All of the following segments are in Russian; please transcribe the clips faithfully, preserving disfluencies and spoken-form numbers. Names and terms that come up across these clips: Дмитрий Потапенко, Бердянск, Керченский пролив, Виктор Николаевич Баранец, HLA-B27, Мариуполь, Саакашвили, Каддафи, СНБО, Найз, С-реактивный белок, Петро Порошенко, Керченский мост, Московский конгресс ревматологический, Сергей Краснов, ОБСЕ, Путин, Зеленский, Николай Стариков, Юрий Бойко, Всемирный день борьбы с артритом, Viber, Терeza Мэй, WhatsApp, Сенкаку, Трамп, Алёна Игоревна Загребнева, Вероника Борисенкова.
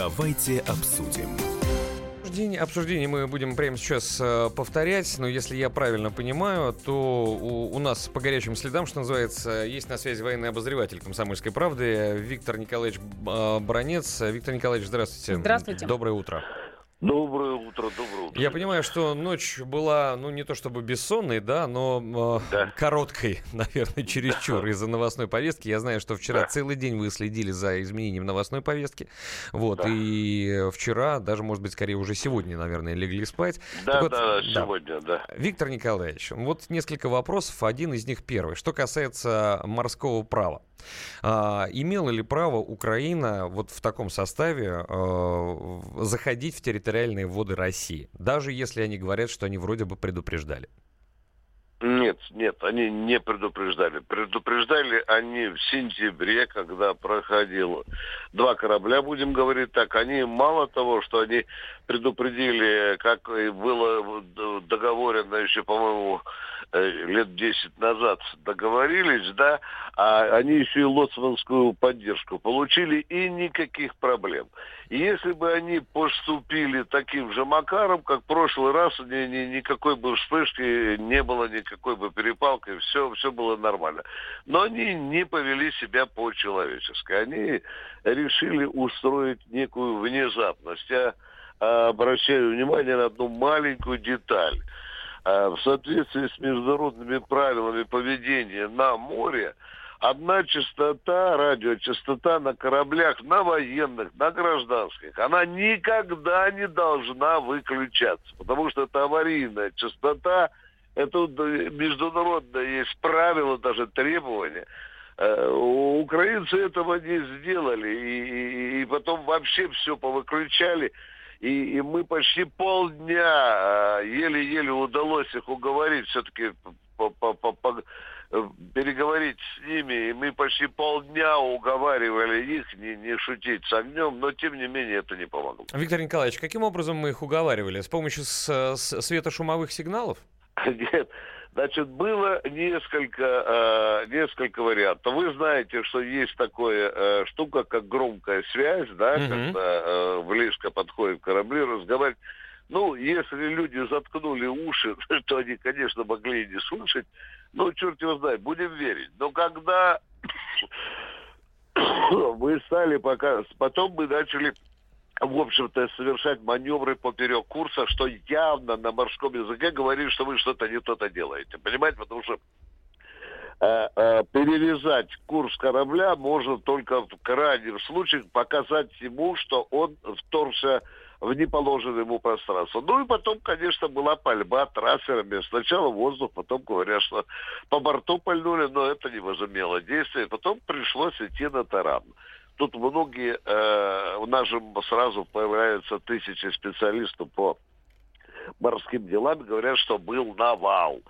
Давайте обсудим. Обсуждение мы будем прямо сейчас повторять, но если я правильно понимаю, то у, у нас по горячим следам, что называется, есть на связи военный обозреватель «Комсомольской правды» Виктор Николаевич Баранец. Виктор Николаевич, здравствуйте. Здравствуйте. Доброе утро. Доброе утро, доброе утро. Я понимаю, что ночь была, ну, не то чтобы бессонной, да, но э, да. короткой, наверное, чересчур из-за новостной повестки. Я знаю, что вчера да. целый день вы следили за изменением новостной повестки. Вот, да. и вчера, даже, может быть, скорее уже сегодня, наверное, легли спать. Да, вот, да, да, сегодня, да. Виктор Николаевич, вот несколько вопросов, один из них первый. Что касается морского права. А, имела ли право Украина вот в таком составе а, заходить в территориальные воды России, даже если они говорят, что они вроде бы предупреждали? Нет, нет, они не предупреждали. Предупреждали они в сентябре, когда проходило два корабля, будем говорить так. Они мало того, что они предупредили, как было договорено еще, по-моему, лет десять назад договорились, да, а они еще и лоцманскую поддержку получили, и никаких проблем. И если бы они поступили таким же макаром, как в прошлый раз, ни, ни, никакой бы вспышки не было, никакой какой бы перепалкой, все, все было нормально. Но они не повели себя по-человечески. Они решили устроить некую внезапность. Я обращаю внимание на одну маленькую деталь. В соответствии с международными правилами поведения на море, одна частота, радиочастота на кораблях, на военных, на гражданских, она никогда не должна выключаться, потому что это аварийная частота. Это международное есть правило, даже требования. Украинцы этого не сделали. И, и потом вообще все повыключали. И, и мы почти полдня еле-еле удалось их уговорить, все-таки переговорить с ними. И мы почти полдня уговаривали их не, не шутить с огнем, но тем не менее это не помогло. Виктор Николаевич, каким образом мы их уговаривали? С помощью с, с, светошумовых сигналов? Нет, значит, было несколько, э, несколько вариантов. Вы знаете, что есть такая э, штука, как громкая связь, да, mm-hmm. когда э, близко подходят корабли, разговаривают. Ну, если люди заткнули уши, то они, конечно, могли и не слышать. Ну, черт его знает, будем верить. Но когда мы стали пока... Потом мы начали... в общем-то, совершать маневры поперек курса, что явно на морском языке говорит, что вы что-то не то-то делаете. Понимаете? Потому что э, э, перерезать курс корабля можно только в крайнем случае, показать ему, что он вторгся в неположенное ему пространство. Ну и потом, конечно, была пальба трассерами. Сначала воздух, потом говорят, что по борту пальнули, но это не возымело действия. Потом пришлось идти на таран. Тут многие, э, у нас же сразу появляются тысячи специалистов по морским делам, говорят, что был навал.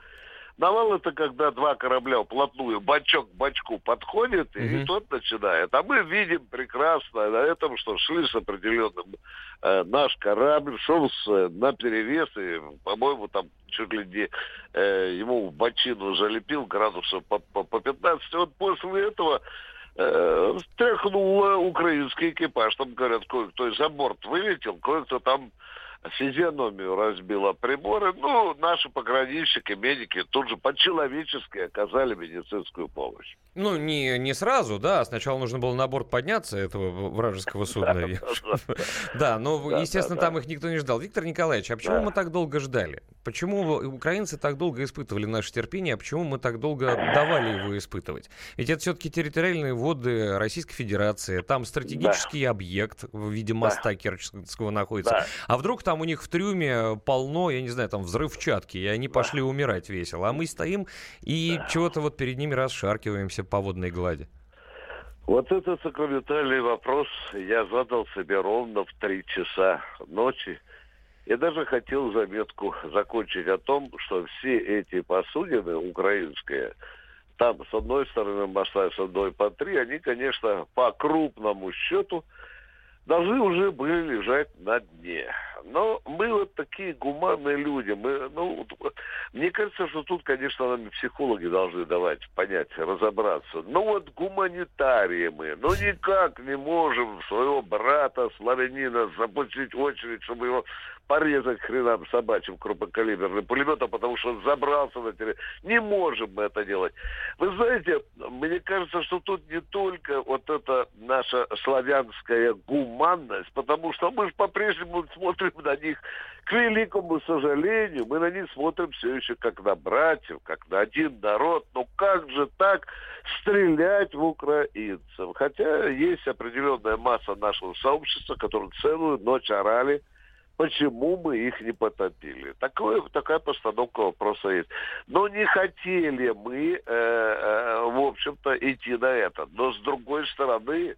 Навал — это когда два корабля вплотную, бачок к бачку подходит, и mm-hmm. тот начинает. А мы видим прекрасно на этом, что шли с определенным э, наш корабль, шел с, э, наперевес, и, по-моему, там чуть ли не э, ему в бочину залепил градусов по, по, по пятнадцать. И вот после этого... встряхнуло украинский экипаж. Там, говорят, кое-кто за борт вылетел, кое-кто там физиономию разбило приборы. Ну, наши пограничники, медики тут же по-человечески оказали медицинскую помощь. Ну, не, не сразу, да. Сначала нужно было на борт подняться этого вражеского судна. Да, но, естественно, там их никто не ждал. Виктор Николаевич, а почему мы так долго ждали? Почему украинцы так долго испытывали наше терпение, а почему мы так долго давали его испытывать? Ведь это все-таки территориальные воды Российской Федерации. Там стратегический объект в виде моста Керченского находится. А вдруг там у них в трюме полно, я не знаю, там взрывчатки, и они пошли умирать весело. А мы стоим и чего-то вот перед ними расшаркиваемся по водной глади. Вот этот сакраментальный вопрос я задал себе ровно в три часа ночи. Я даже хотел заметку закончить о том, что все эти посудины украинские, там с одной стороны моста, с одной по три, они, конечно, по крупному счету должны уже были лежать на дне. Но мы вот такие гуманные люди. Мы, ну, мне кажется, что тут, конечно, нам психологи должны давать понять, разобраться. Ну вот гуманитарии мы. Ну никак не можем своего брата славянина запустить в очередь, чтобы его порезать хренам собачьим крупнокалиберным пулеметом, потому что он забрался на территорию. Не можем мы это делать. Вы знаете, мне кажется, что тут не только вот эта наша славянская гуманность, потому что мы же по-прежнему смотрим на них, к великому сожалению, мы на них смотрим все еще как на братьев, как на один народ. Ну как же так стрелять в украинцев? Хотя есть определенная масса нашего сообщества, которые целую ночь орали, почему мы их не потопили? Такое, такая постановка вопроса есть. Но не хотели мы, э, э, в общем-то, идти на это. Но с другой стороны,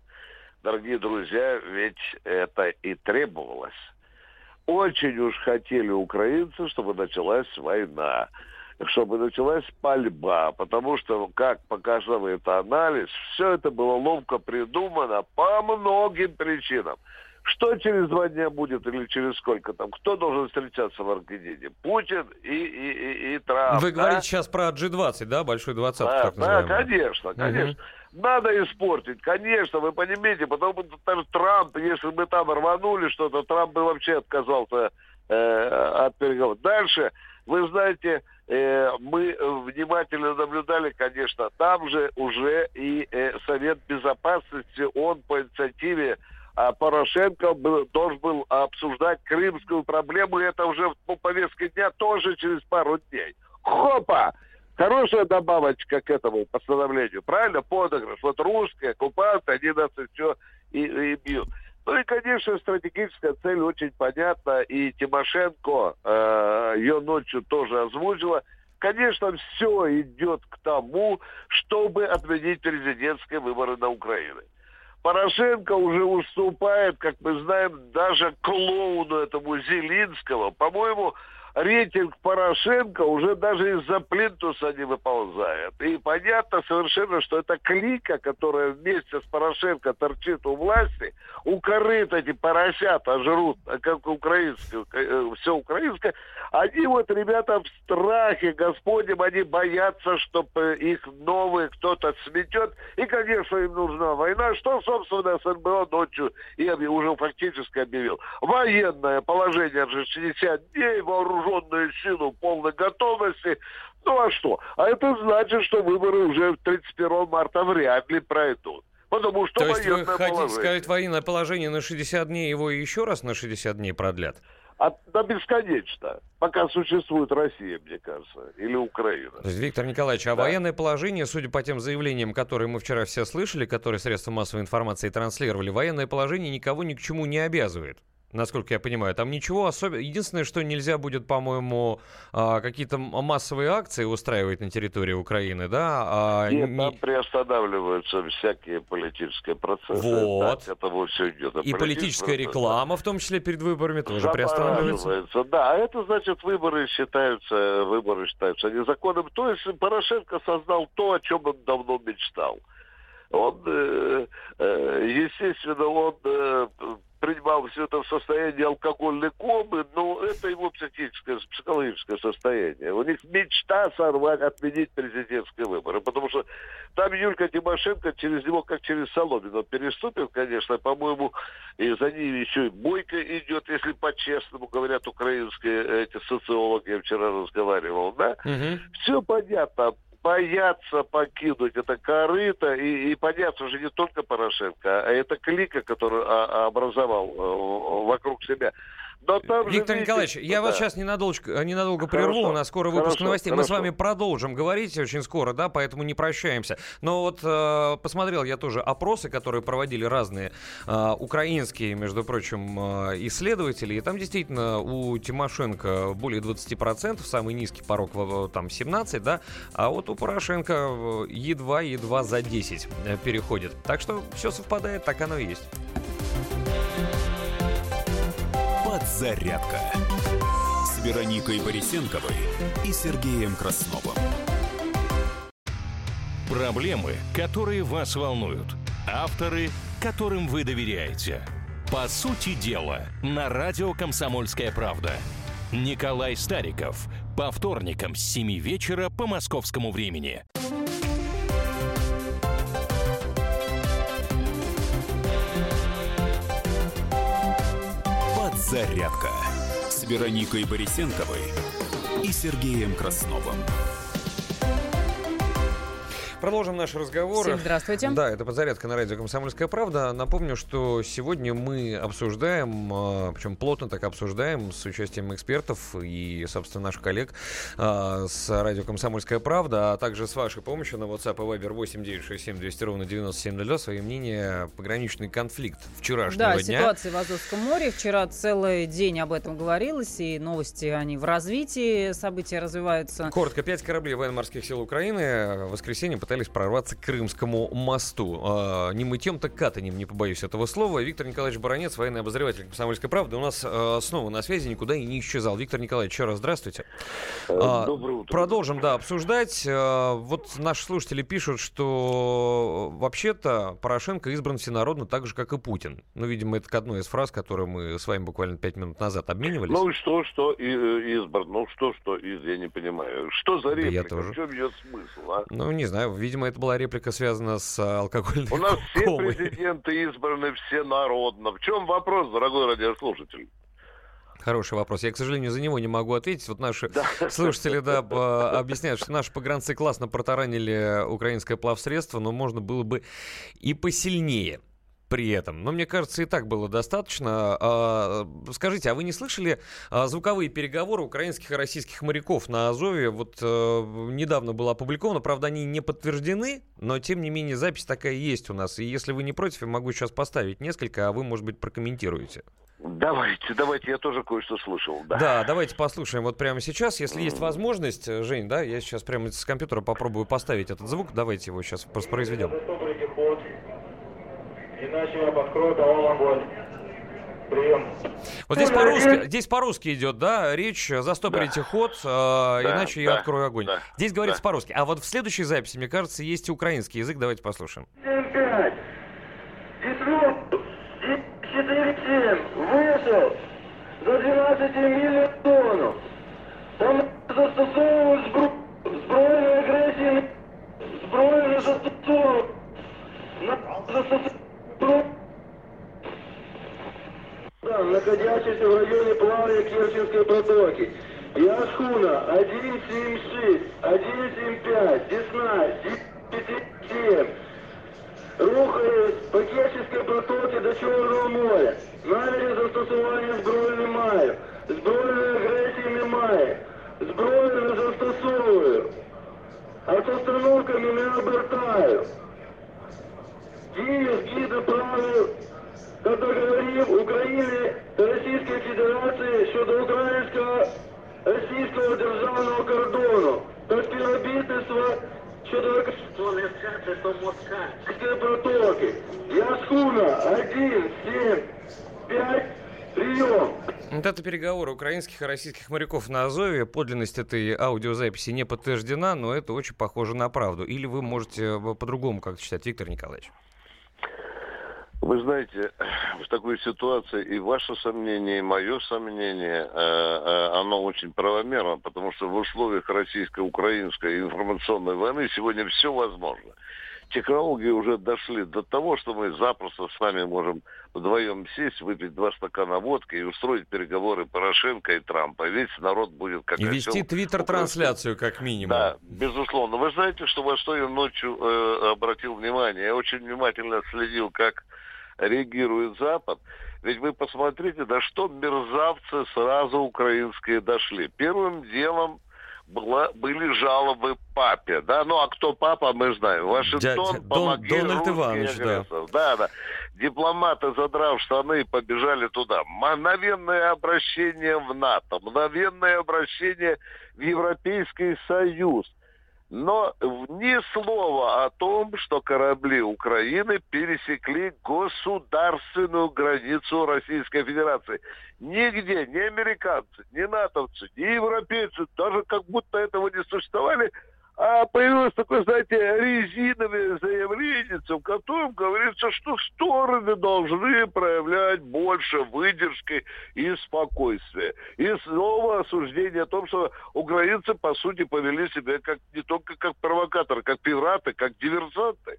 дорогие друзья, ведь это и требовалось. Очень уж хотели украинцы, чтобы началась война, чтобы началась пальба. Потому что, как показывает анализ, все это было ловко придумано по многим причинам. Что через два дня будет или через сколько там? Кто должен встречаться в Аргентине? Путин и, и, и, и Трамп. Вы да? говорите сейчас про джи двадцать, да? Большой двадцатку, да, так называемый. Да, конечно, конечно. Угу. Надо испортить, конечно, вы понимаете. Потому что Трамп, если бы там рванули что-то, Трамп бы вообще отказался э, от переговоров. Дальше, вы знаете, э, мы внимательно наблюдали, конечно, там же уже и э, Совет Безопасности, он по инициативе А Порошенко был, должен был обсуждать крымскую проблему, и это уже по повестке дня тоже через пару дней. Хопа! Хорошая добавочка к этому постановлению, правильно? Подыгрыш. Вот русские оккупанты, они нас еще и, и бьют. Ну и, конечно, стратегическая цель очень понятна, и Тимошенко э, ее ночью тоже озвучила. Конечно, все идет к тому, чтобы отменить президентские выборы на Украине. Порошенко уже уступает, как мы знаем, даже клоуну этому Зеленского. По-моему, рейтинг Порошенко уже даже из-за плинтуса не выползает. И понятно совершенно, что эта клика, которая вместе с Порошенко торчит у власти, у корыт эти поросята жрут, как украинские, все украинское, они вот, ребята, в страхе Господнем, они боятся, чтобы их новые кто-то сметет. И, конечно, им нужна война, что, собственно, СНБО ночью я уже фактически объявил. Военное положение же шестьдесят дней, вооружение, вооруженную силу полной готовности. Ну а что? А это значит, что выборы уже тридцать первого марта вряд ли пройдут. Потому что военное положение. То есть вы хотите положение. сказать, военное положение на шестьдесят дней, его еще раз на шестьдесят дней продлят? От, да бесконечно. Пока существует Россия, мне кажется, или Украина. То есть, Виктор Николаевич, а да. военное положение, судя по тем заявлениям, которые мы вчера все слышали, которые средства массовой информации транслировали, военное положение никого ни к чему не обязывает. Насколько я понимаю, там ничего особенного. Единственное, что нельзя будет, по-моему, какие-то массовые акции устраивать на территории Украины, да? Нет, не... там приостанавливаются всякие политические процессы. Вот. Да, этого все идет. А и политическая, политическая реклама, в том числе перед выборами, тоже приостанавливается. Да, а это значит, выборы считаются, выборы считаются незаконными. То есть Порошенко создал то, о чем он давно мечтал. Он, естественно, он... принимал все это в состоянии алкогольной комы, но это его психическое, психологическое состояние. У них мечта сорвать, отменить президентские выборы, потому что там Юлька Тимошенко через него, как через соломину, переступил, конечно, по-моему, и за ним еще и Бойко идет, если по-честному говорят украинские эти социологи, я вчера разговаривал, да? Угу. Все понятно. Боятся покинуть это корыто, и, и понятно уже не только Порошенко, а это клика, которую образовал вокруг себя. Но там Виктор же, Николаевич, видите, я да. вас сейчас ненадолго, ненадолго прерву, у нас скоро выпуск хорошо, новостей. Хорошо. Мы с вами продолжим говорить очень скоро, да, поэтому не прощаемся. Но вот э, посмотрел я тоже опросы, которые проводили разные э, украинские, между прочим, э, исследователи. И там действительно у Тимошенко более двадцать процентов, самый низкий порог там семнадцать процентов, да, а вот у Порошенко едва-едва за десять процентов переходит. Так что все совпадает, так оно и есть. Подзарядка с Вероникой Борисенковой и Сергеем Красновым. Проблемы, которые вас волнуют. Авторы, которым вы доверяете. По сути дела, на радио «Комсомольская правда». Николай Стариков. По вторникам с семи вечера по московскому времени. Подзарядка с Вероникой Борисенковой и Сергеем Красновым. Продолжим наш разговор. Всем здравствуйте. Да, это подзарядка на радио «Комсомольская правда». Напомню, что сегодня мы обсуждаем, причем плотно так обсуждаем, с участием экспертов и, собственно, наших коллег с радио «Комсомольская правда», а также с вашей помощью на WhatsApp и Viber восемь девятьсот шестьдесят семь двести ровно девяносто семь ноль два свои мнения. Пограничный конфликт вчерашнего да, дня. Да, ситуация в Азовском море. Вчера целый день об этом говорилось, и новости, они в развитии, события развиваются. Коротко, пять кораблей военно-морских сил Украины в воскресенье пытались прорваться к Крымскому мосту. А, не мытьем, так катанем, не побоюсь этого слова. Виктор Николаевич Баранец, военный обозреватель «Комсомольской правды», у нас а, снова на связи, никуда и не исчезал. Виктор Николаевич, еще раз здравствуйте. А, Доброе утро. Продолжим, да, обсуждать. А, вот наши слушатели пишут, что вообще-то Порошенко избран всенародно так же, как и Путин. Ну, видимо, это одна из фраз, которые мы с вами буквально пять минут назад обменивались. Ну, и что, что избран? Ну, что, что, я не понимаю. Что за реплика? Да в чем ее смысл, а? Ну, не знаю, видимо, это была реплика, связана с алкогольной комой. У нас все президенты избраны всенародно. В чем вопрос, дорогой радиослушатель? Хороший вопрос. Я, к сожалению, за него не могу ответить. Вот наши да. слушатели да, объясняют, что наши погранцы классно протаранили украинское плавсредство, но можно было бы и посильнее при этом. Но мне кажется, и так было достаточно. Скажите, а вы не слышали звуковые переговоры украинских и российских моряков на Азове? Вот недавно было опубликовано, правда, они не подтверждены, но, тем не менее, запись такая есть у нас. И если вы не против, я могу сейчас поставить несколько, а вы, может быть, прокомментируете. Давайте, давайте, я тоже кое-что слышал. Да, да, давайте послушаем вот прямо сейчас, если есть возможность. Жень, да, я сейчас прямо с компьютера попробую поставить этот звук. Давайте его сейчас воспроизведем. Иначе я подкрою, давал огонь. Прием. Вот здесь по-русски, здесь по-русски идет, да, речь, застопорите да. ход, э, да, иначе да, я открою огонь. Да, здесь говорится да. по-русски. А вот в следующей записи, мне кажется, есть и украинский язык. Давайте послушаем. семь пять. четыре семь. Вышел за двенадцать миллионов. Там застосовывают сбро... сбройную агрессию. Сбройную застосовывают. Застосовывают. Да, находящийся в районе плавания Керченской протоки. Я шхуна один семь шесть, один семь пять, Десна, девять пять семь. Рухаюсь по Керченской протоке до Черного моря. Намерен застосування зброї немає. Збройної агресії немає. Зброю не застосовую. Автостановками не обертаю. Киев, гида, правил, как договорил Украины та Российской Федерации щодо украинского российского державного кордону, та співробітництва щодо Керченської протоки. Я шхуна один семь пять, прием. Вот это переговоры украинских и российских моряков на Азове. Подлинность этой аудиозаписи не подтверждена, но это очень похоже на правду. Или вы можете по-другому как-то читать, Виктор Николаевич? Вы знаете, в такой ситуации и ваше сомнение, и мое сомнение, оно очень правомерно, потому что в условиях российско-украинской информационной войны сегодня все возможно. Технологии уже дошли до того, что мы запросто с вами можем вдвоем сесть, выпить два стакана водки и устроить переговоры Порошенко и Трампа. Весь народ будет как-то... И вести твиттер-трансляцию, как минимум. Да, безусловно. Вы знаете, что во что я ночью э, обратил внимание? Я очень внимательно следил, как реагирует Запад. Ведь вы посмотрите, да что мерзавцы сразу украинские дошли. Первым делом была, были жалобы папе, да, ну а кто папа, мы знаем. Вашингтон, Дядь, помоги Дон, Дональд Иванович, да. да, да. Дипломаты, задрав штаны, побежали туда. Мгновенное обращение в НАТО, мгновенное обращение в Европейский Союз. Но ни слова о том, что корабли Украины пересекли государственную границу Российской Федерации. Нигде ни американцы, ни натовцы, ни европейцы, даже как будто этого не существовали, а появилось такое, знаете, резиновое заявление, в котором говорится, что стороны должны проявлять больше выдержки и спокойствия. И снова осуждение о том, что украинцы, по сути, повели себя как не только как провокаторы, как пираты, как диверсанты.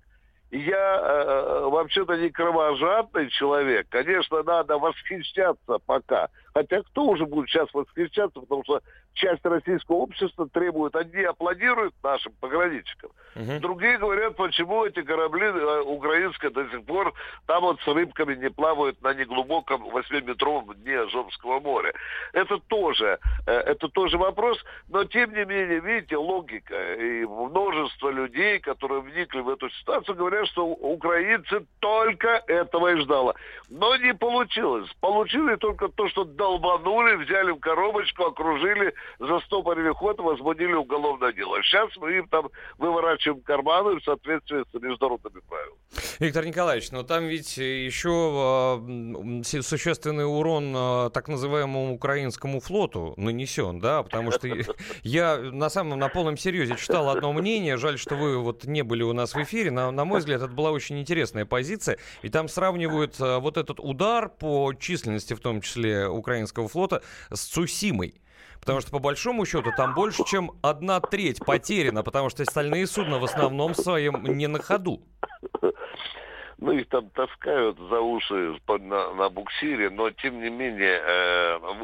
Я э, вообще-то не кровожадный человек. Конечно, надо восхищаться пока. Хотя кто уже будет сейчас восхищаться, потому что часть российского общества требует. Одни аплодируют нашим пограничникам, угу. другие говорят, почему эти корабли э, украинские до сих пор там вот с рыбками не плавают на неглубоком восьмиметровом дне Азовского моря. Это тоже, э, это тоже вопрос. Но тем не менее, видите, логика. И множество людей, которые вникли в эту ситуацию, говорят, что украинцы только этого и ждало. Но не получилось. Получили только то, что долбанули, взяли в коробочку, окружили, застопорили ход, возбудили уголовное дело. Сейчас мы им там выворачиваем карманы в соответствии с международными правилами. Виктор Николаевич, но там ведь еще существенный урон так называемому украинскому флоту нанесен, да? Потому что я на самом, на полном серьезе читал одно мнение. Жаль, что вы вот не были у нас в эфире. На, на мой взгляд, это была очень интересная позиция. И там сравнивают вот этот удар по численности, в том числе украинского флота, с Цусимой. Потому что, по большому счету, там больше, чем одна треть потеряна, потому что остальные судна в основном своем не на ходу. Ну, их там таскают за уши на, на буксире, но, тем не менее,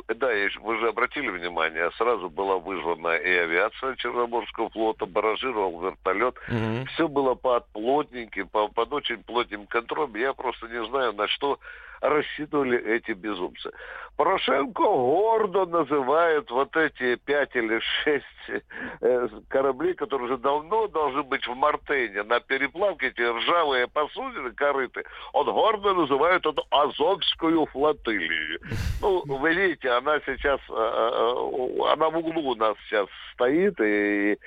э, да, вы же обратили внимание, сразу была вызвана и авиация Черноморского флота, баражировал вертолет. Mm-hmm. Все было под плотненьким, по, под очень плотным контролем. Я просто не знаю, на что рассчитывали эти безумцы. Порошенко гордо называет вот эти пять или шесть э, кораблей, которые уже давно должны быть в Мартене, на переплавке, эти ржавые посудины, корыты. Он гордо называет эту Азовскую флотилию. Ну, вы видите, она сейчас, э, э, она в углу у нас сейчас стоит, и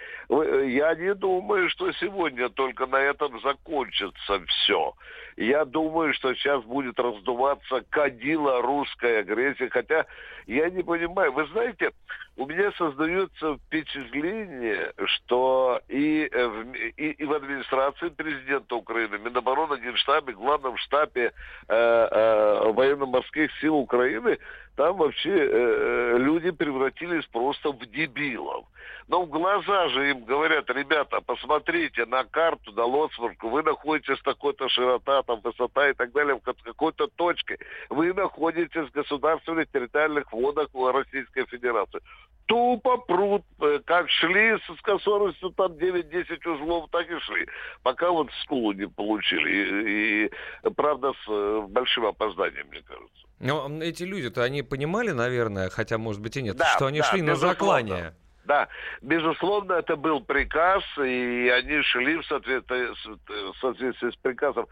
я не думаю, что сегодня только на этом закончится все. Я думаю, что сейчас будет раздуваться кадила русской агрессии. Хотя я не понимаю. Вы знаете, у меня создается впечатление, что и в, и, и в администрации президента Украины, Минобороны, Генштабе, главном штабе э, э, военно-морских сил Украины, там вообще э, люди превратились просто в дебилов. Но в глаза же им говорят: ребята, посмотрите на карту, на Лоцманку, вы находитесь в такой-то широта, там высота и так далее, в какой-то точке. Вы находитесь в государственных территориальных водах Российской Федерации. Тупо прут, как шли со скоростью там девять-десять узлов, так и шли. Пока вот скулу не получили. И, и правда, с большим опозданием, мне кажется. Но эти люди-то, они понимали, наверное, хотя, может быть, и нет, да, что они да, шли на заклание. Да, безусловно, это был приказ, и они шли в соответствии, в соответствии с приказом.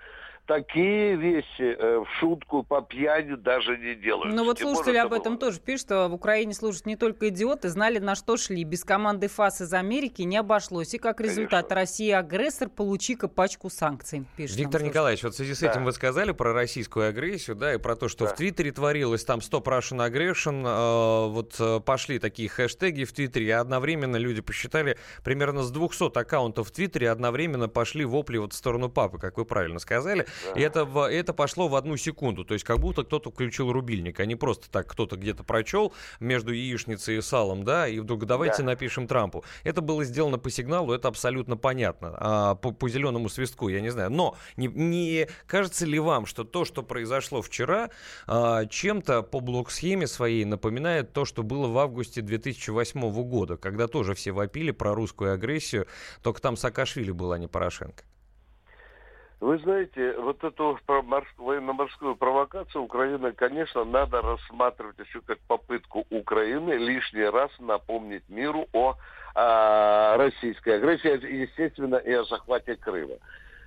Такие вещи э, в шутку по пьяни даже не делают. Но вот слушатели об этом тоже пишут, что в Украине служат не только идиоты, знали, на что шли. Без команды ФАС из Америки не обошлось. И как результат, конечно, Россия агрессор, получи-ка пачку санкций, пишет. Виктор Николаевич, вот в связи с да. этим вы сказали про российскую агрессию, да, и про то, что да. в Твиттере творилось там Stop Russian Aggression. Э, вот пошли такие хэштеги в Твиттере, а одновременно люди посчитали, примерно с двухсот аккаунтов в Твиттере одновременно пошли вопли вот в сторону папы, как вы правильно сказали. И это, это пошло в одну секунду. То есть как будто кто-то включил рубильник, а не просто так кто-то где-то прочел между яичницей и салом, да, и вдруг давайте да. напишем Трампу. Это было сделано по сигналу, это абсолютно понятно. А, по, по зеленому свистку, я не знаю. Но не, не кажется ли вам, что то, что произошло вчера, а, чем-то по блок-схеме своей напоминает то, что было в августе две тысячи восьмого года, когда тоже все вопили про русскую агрессию, только там Саакашвили был, а не Порошенко? Вы знаете, вот эту военно-морскую провокацию Украины, конечно, надо рассматривать еще как попытку Украины лишний раз напомнить миру о, о российской агрессии, естественно, и о захвате Крыма.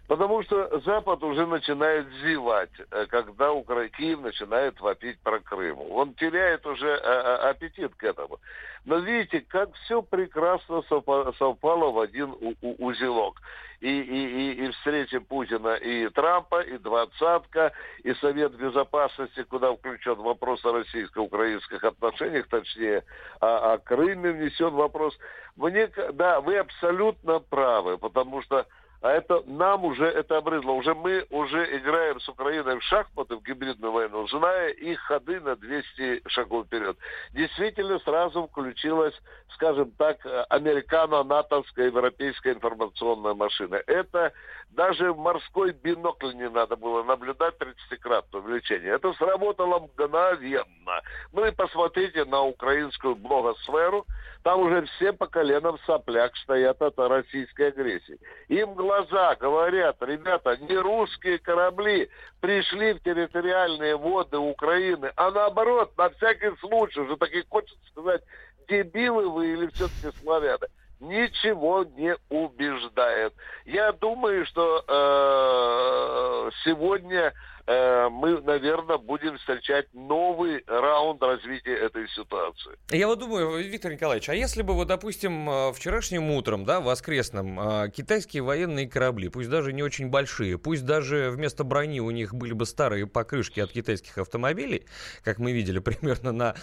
Потому что Запад уже начинает зевать, когда Киев начинает вопить про Крым. Он теряет уже аппетит к этому. Но видите, как все прекрасно совпало в один узелок. И, и, и встреча Путина и Трампа, и двадцатка, и Совет Безопасности, куда включен вопрос о российско-украинских отношениях, точнее, о, о Крыме внесен вопрос. Мне, да, вы абсолютно правы, потому что А это нам уже это обрызло. Уже мы уже играем с Украиной в шахматы, в гибридную войну, зная их ходы на двести шагов вперед. Действительно, сразу включилась, скажем так, американо-натовская европейская информационная машина. Это даже в морской бинокль не надо было наблюдать тридцатикратное увеличение. Это сработало мгновенно. Ну и посмотрите на украинскую блогосферу. Там уже все по колено в соплях стоят от российской агрессии. Им глаза говорят, ребята, не русские корабли пришли в территориальные воды Украины, а наоборот, на всякий случай, уже такие, хочется сказать, дебилы вы или все-таки славяны. Ничего не убеждает. Я думаю, что э, сегодня э, мы, наверное, будем встречать новый раунд развития этой ситуации. Я вот думаю, Виктор Николаевич, а если бы, вот, допустим, вчерашним утром, да, воскресным, китайские военные корабли, пусть даже не очень большие, пусть даже вместо брони у них были бы старые покрышки от китайских автомобилей, как мы видели примерно на,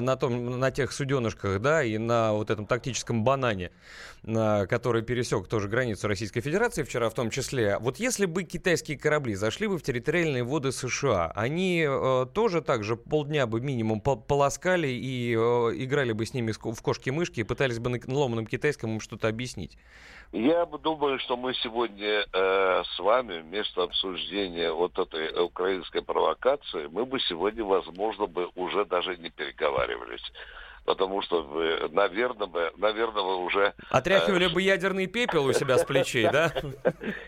на, том, на тех суденышках, да, и на вот этом тактическом банане, который пересек тоже границу Российской Федерации вчера в том числе. Вот если бы китайские корабли зашли бы в территориальные воды США, они э, тоже так же полдня бы минимум полоскали и э, играли бы с ними в кошки-мышки и пытались бы на ломаном китайском им что-то объяснить? Я думаю, что мы сегодня э, с вами вместо обсуждения вот этой украинской провокации, мы бы сегодня, возможно, бы уже даже не переговаривались. Потому что, вы, наверное, вы, наверное, вы уже... Отряхивали э, бы ядерный пепел у себя с плечей, да?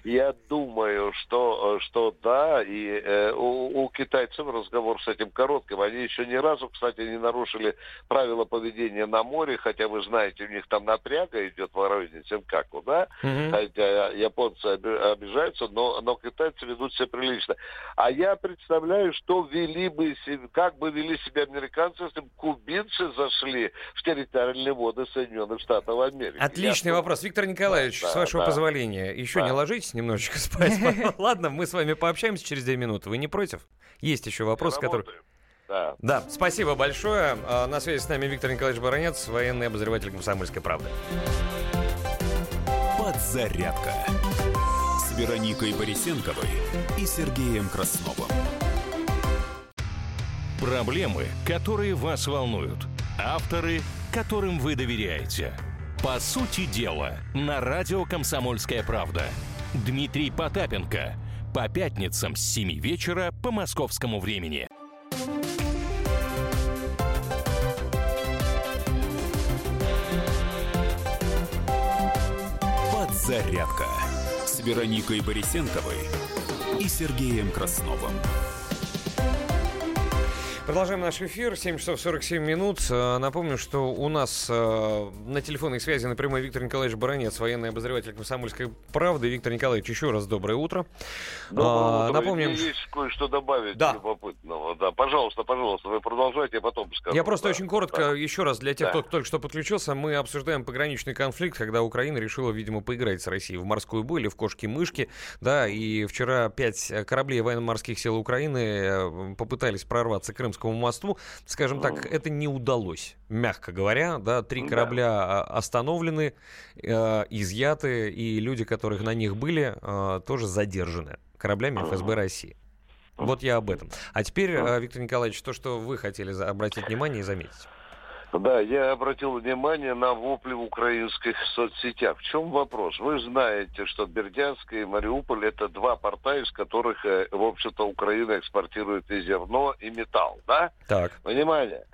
Я думаю, что, что да. И э, у, у китайцев разговор с этим коротким. Они еще ни разу, кстати, не нарушили правила поведения на море. Хотя, вы знаете, у них там напряга идет в районе Сенкаку, да? Угу. Хотя японцы обижаются, но, но китайцы ведут себя прилично. А я представляю, что вели бы, как бы вели себя американцы, если бы кубинцы зашли в территориальные воды Соединенных Штатов Америки. Отличный Я... вопрос. Виктор Николаевич, да, с вашего да, позволения, еще да. не ложитесь немножечко спать. Ладно, мы с вами пообщаемся через две минуты. Вы не против? Есть еще вопрос, который... Да. Да, спасибо большое. На связи с нами Виктор Николаевич Баранец, военный обозреватель «Комсомольской правды». Подзарядка с Вероникой Борисенковой и Сергеем Красновым. Проблемы, которые вас волнуют. Авторы, которым вы доверяете. По сути дела, на радио «Комсомольская правда». Дмитрий Потапенко. По пятницам с семи вечера по московскому времени. Подзарядка с Вероникой Борисенковой и Сергеем Красновым. Продолжаем наш эфир. семь часов сорок семь минут. Напомню, что у нас на телефонной связи на прямой Виктор Николаевич Баранец, военный обозреватель «Комсомольской правды». Виктор Николаевич, еще раз доброе утро. Доброе утро. Напомним... Есть кое-что добавить да. любопытного. Да, пожалуйста, пожалуйста, вы продолжайте, я потом скажу. Я просто да. очень коротко да. еще раз для тех, да. кто только что подключился, мы обсуждаем пограничный конфликт, когда Украина решила, видимо, поиграть с Россией в морскую бой или в кошки-мышки. Да, и вчера пять кораблей военно-морских сил Украины попытались прорваться к Крым Керченскому мосту, скажем так, это не удалось, мягко говоря, да, три корабля остановлены, э, изъяты, и люди, которых на них были, э, тоже задержаны кораблями эф эс бэ России. Вот я об этом. А теперь, э, Виктор Николаевич, то, что вы хотели обратить внимание и заметить. Да, я обратил внимание на вопли в украинских соцсетях. В чем вопрос? Вы знаете, что Бердянск и Мариуполь – это два порта, из которых, в общем-то, Украина экспортирует и зерно, и металл, да? Так. Понимание?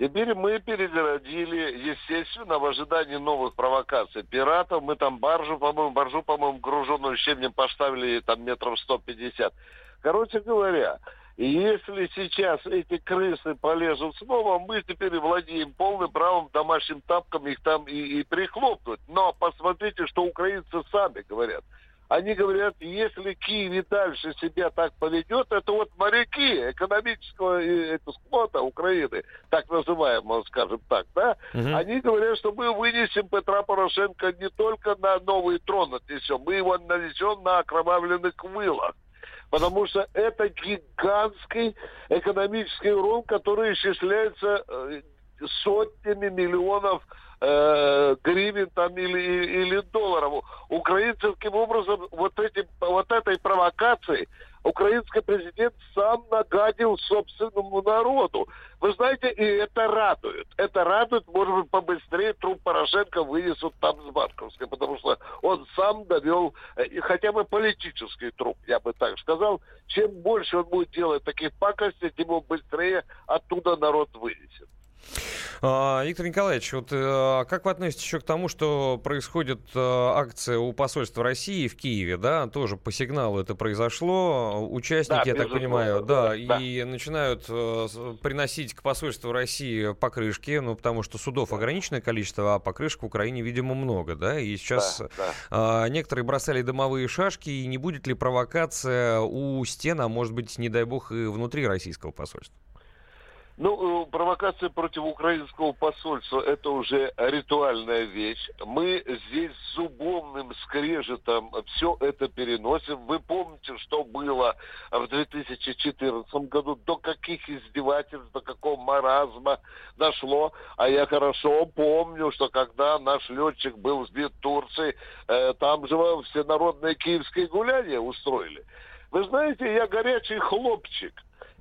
Теперь мы перегородили, естественно, в ожидании новых провокаций пиратов. Мы там баржу, по-моему, баржу, по-моему, груженную щебнем поставили там метров сто пятьдесят. Короче говоря... И если сейчас эти крысы полезут снова, мы теперь владеем полным правом домашним тапкам их там и, и прихлопнуть. Но посмотрите, что украинцы сами говорят. Они говорят, если Киев и дальше себя так поведет, это вот моряки экономического флота Украины, так называемого, скажем так, да, угу. Они говорят, что мы вынесем Петра Порошенко не только на новый трон отнесем, мы его нанесем на окровавленных вылах. Потому что это гигантский экономический урон, который исчисляется сотнями миллионов э, гривен там, или, или долларов. Украинцы таким образом, вот, этим, вот этой провокацией, украинский президент сам нагадил собственному народу. Вы знаете, и это радует. Это радует, может быть, побыстрее труп Порошенко вынесут там с Банковской, потому что он сам довел хотя бы политический труп, я бы так сказал. Чем больше он будет делать таких пакостей, тем он быстрее оттуда народ вынесет. Виктор Николаевич, вот как вы относитесь еще к тому, что происходит акция у посольства России в Киеве, да, тоже по сигналу это произошло, участники, да, я так понимаю, да, да, и начинают приносить к посольству России покрышки, ну, потому что судов ограниченное количество, а покрышек в Украине, видимо, много, да, и сейчас да, да. некоторые бросали дымовые шашки, и не будет ли провокация у стен, а может быть, не дай бог, и внутри российского посольства? Ну, провокация против украинского посольства – это уже ритуальная вещь. Мы здесь с зубовным скрежетом все это переносим. Вы помните, что было в две тысячи четырнадцатом году, до каких издевательств, до какого маразма дошло. А я хорошо помню, что когда наш летчик был сбит в Турции, там же всенародные киевские гуляния устроили. Вы знаете, я горячий хлопчик.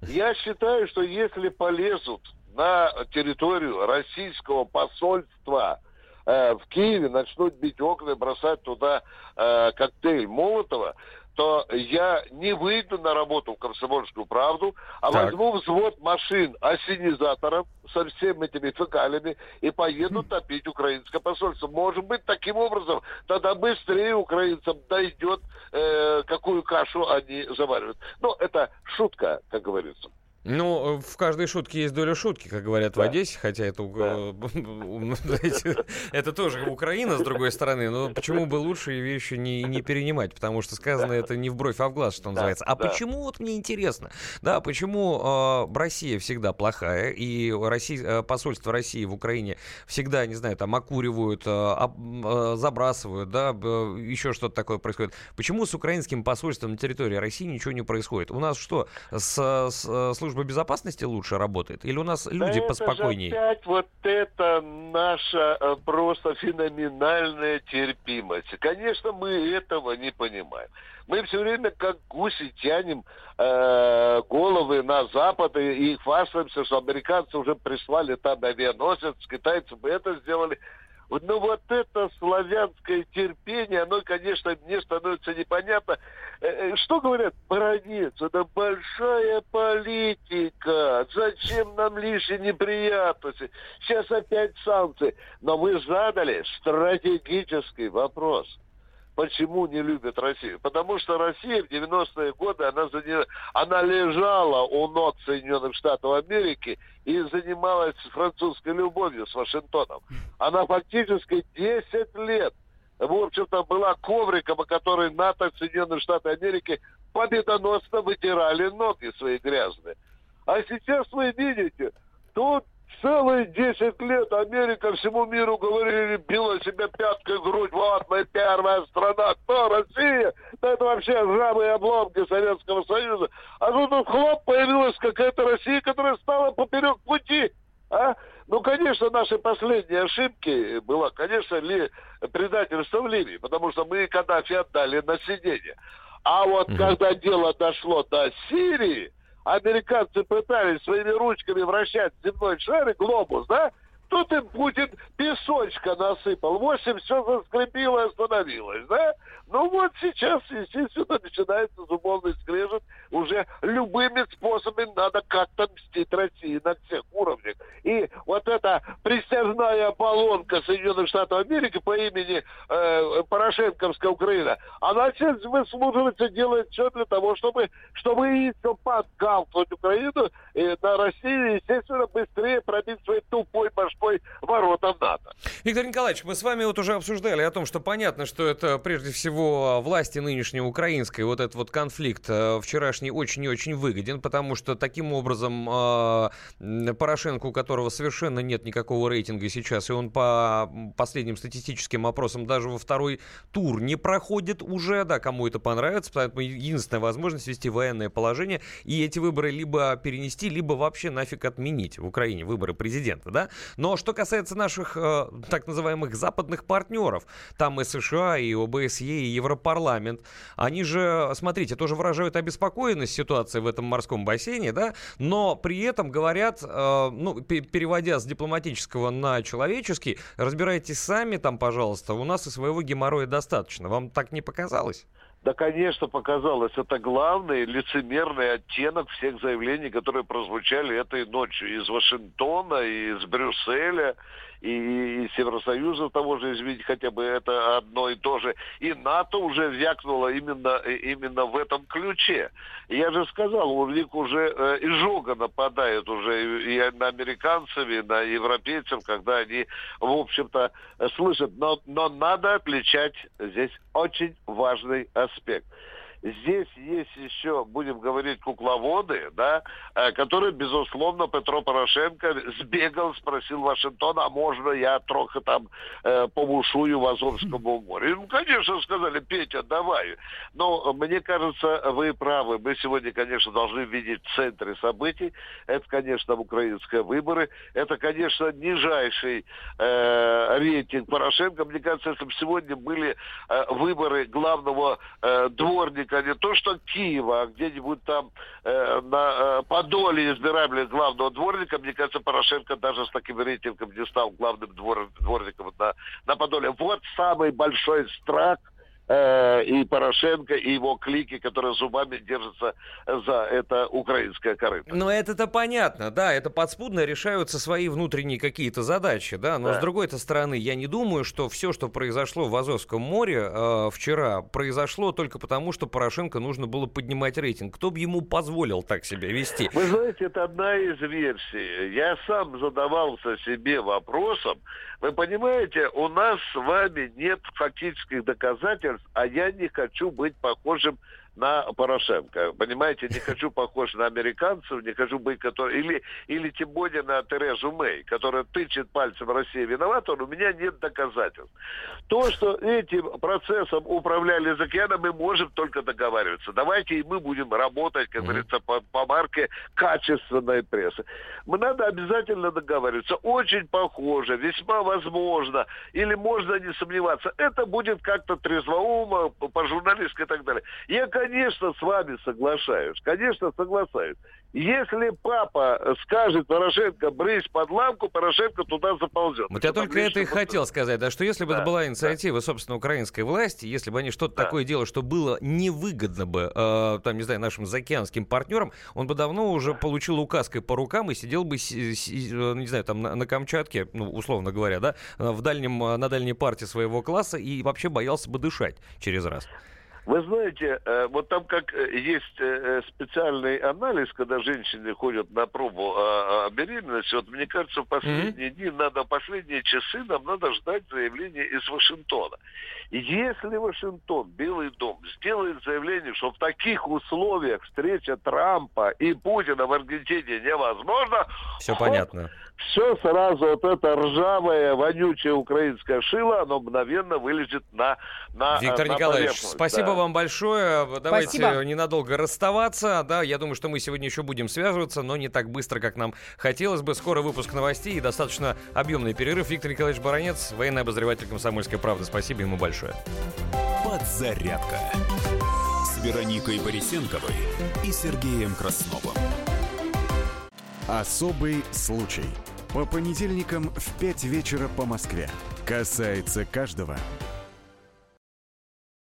Я считаю, что если полезут на территорию российского посольства э, в Киеве, начнут бить окна, бросать туда э, коктейль Молотова, то я не выйду на работу в «Комсомольскую правду», а так. возьму взвод машин ассенизаторов со всеми этими фекалиями и поеду топить украинское посольство. Может быть, таким образом тогда быстрее украинцам дойдет, э, какую кашу они заваривают. Но это шутка, как говорится. Ну, в каждой шутке есть доля шутки, как говорят да. в Одессе, хотя это, да. это тоже Украина, с другой стороны, но почему бы лучшие вещи не, не перенимать, потому что сказано это не в бровь, а в глаз, что называется. А да. почему, вот мне интересно, да, почему э, Россия всегда плохая, и Россия, посольство России в Украине всегда, не знаю, там, окуривают, э, э, забрасывают, да, э, еще что-то такое происходит. Почему с украинским посольством на территории России ничего не происходит? У нас что, с, с службой Служба безопасности лучше работает? Или у нас люди да поспокойнее? Это же опять вот это наша просто феноменальная терпимость. Конечно, мы этого не понимаем. Мы все время как гуси тянем э, головы на Запад и хвастаемся, что американцы уже прислали там авианосец, китайцы бы это сделали. Ну вот это славянское терпение, оно, конечно, мне становится непонятно. Что говорят? Баранец, это большая политика. Зачем нам лишние неприятности? Сейчас опять санкции. Но вы задали стратегический вопрос. Почему не любят Россию? Потому что Россия в девяностые годы, она, заня... она лежала у ног Соединенных Штатов Америки и занималась французской любовью с Вашингтоном. Она фактически десять лет, в общем-то, была ковриком, о которой НАТО и Соединенные Штаты Америки победоносно вытирали ноги свои грязные. А сейчас вы видите, тут целые десять лет Америка всему миру говорили, била себя пяткой в грудь. Вот мы первая страна, кто Россия? Да это вообще ржавые обломки Советского Союза. А тут хлоп, появилась какая-то Россия, которая стала поперек пути. А? Ну, конечно, наши последние ошибки была, конечно, ли, предательство в Ливии, потому что мы Каддафи отдали на сиденье. А вот mm-hmm. когда дело дошло до Сирии, американцы пытались своими ручками вращать земной шар и глобус, да? Тут им Путин песочка насыпал. восемь все заскрепило и остановилось, да? Ну вот сейчас, естественно, начинается зубовный скрежет. Уже любыми способами надо как-то мстить России на всех уровнях. И вот эта присяжная оболонка Соединенных Штатов Америки по имени э, Порошенковская Украина, она сейчас выслуживается, делает все для того, чтобы, чтобы еще подгалкнуть Украину и на Россию, естественно, быстрее пробить свой тупой башкой ворота в НАТО. Виктор Николаевич, мы с вами вот уже обсуждали о том, что понятно, что это прежде всего власти нынешней украинской, вот этот вот конфликт вчерашний очень и очень выгоден, потому что таким образом Порошенко, у которого совершенно нет никакого рейтинга сейчас, и он по последним статистическим опросам даже во второй тур не проходит уже, да, кому это понравится, поэтому единственная возможность ввести военное положение и эти выборы либо перенести, либо вообще нафиг отменить в Украине выборы президента, да. Но что касается наших так называемых западных партнеров, там и США, и ОБСЕ, и Европарламент, они же, смотрите, тоже выражают обеспокоенность ситуации в этом морском бассейне, да, но при этом говорят, э, ну, переводя с дипломатического на человеческий, разбирайтесь сами там, пожалуйста, у нас и своего геморроя достаточно. Вам так не показалось? Да, конечно, показалось. Это главный лицемерный оттенок всех заявлений, которые прозвучали этой ночью из Вашингтона, из Брюсселя, и из Евросоюза того же, извините, хотя бы это одно и то же. И НАТО уже вякнуло именно, именно в этом ключе. Я же сказал, у них уже э, изжога нападает уже и, и на американцев, и на европейцев, когда они, в общем-то, слышат. Но, но надо отличать здесь очень важный аспект. Здесь есть еще, будем говорить, кукловоды, да, которые, безусловно, Петро Порошенко сбегал, спросил Вашингтона, а можно я трохи там э, побушую в Азовском море? И, ну, конечно, сказали, Петя, давай. Но мне кажется, вы правы. Мы сегодня, конечно, должны видеть в центре событий. Это, конечно, украинские выборы. Это, конечно, нижайший э, рейтинг Порошенко. Мне кажется, если бы сегодня были э, выборы главного э, дворника, не то что Киева, а где-нибудь там э, на э, Подоле избирали главного дворника, мне кажется, Порошенко даже с таким рейтингом не стал главным двор, дворником на, на Подоле. Вот самый большой страх э, и Порошенко, и его клики, которые зубами держатся за это украинское корыто. Но это-то понятно, да, это подспудно решаются свои внутренние какие-то задачи, да, но да. С другой-то стороны, я не думаю, что все, что произошло в Азовском море э, вчера, произошло только потому, что Порошенко нужно было поднимать рейтинг. Кто бы ему позволил так себя вести? Вы знаете, это одна из версий. Я сам задавался себе вопросом. Вы понимаете, у нас с вами нет фактических доказательств, а я не хочу быть похожим на Порошенко. Понимаете, не хочу похож на американцев, не хочу быть, который... или, или тем более на Терезу Мэй, которая тычет пальцем «Россия виновата», но у меня нет доказательств. То, что этим процессом управляли за океаном, мы можем только договариваться. Давайте и мы будем работать, как говорится, по, по марке качественной прессы. Мы надо обязательно договариваться. Очень похоже, весьма возможно, или можно не сомневаться. Это будет как-то трезвоумо, по-журналистски и так далее. Я, конечно, с вами соглашаюсь. Конечно, соглашаюсь. Если папа скажет Порошенко, брысь под лавку, Порошенко туда заползет. Вот я это только это и под... хотел сказать, да, что если бы да, это была инициатива, да. собственно, украинской власти, если бы они что-то да. такое делали, что было невыгодно бы, э, там, не знаю, нашим заокеанским партнерам, он бы давно уже получил указкой по рукам и сидел бы, си, си, не знаю, там, на, на Камчатке, ну, условно говоря, да, в дальнем, на дальней парте своего класса и вообще боялся бы дышать через раз. Вы знаете, вот там как есть специальный анализ, когда женщины ходят на пробу беременности, вот мне кажется, в последние дни надо, последние часы нам надо ждать заявления из Вашингтона. Если Вашингтон, Белый дом, сделает заявление, что в таких условиях встреча Трампа и Путина в Аргентине невозможна, все понятно. Все сразу вот это ржавое, вонючее украинское шило, оно мгновенно вылезет на, на Виктор на Николаевич, спасибо да. вам большое. Давайте спасибо. Ненадолго расставаться. Да, я думаю, что мы сегодня еще будем связываться, но не так быстро, как нам хотелось бы. Скоро выпуск новостей и достаточно объемный перерыв. Виктор Николаевич Баранец, военный обозреватель «Комсомольской правды». Спасибо ему большое. Подзарядка с Вероникой Борисенковой и Сергеем Красновым. Особый случай. По понедельникам в пять вечера по Москве. Касается каждого.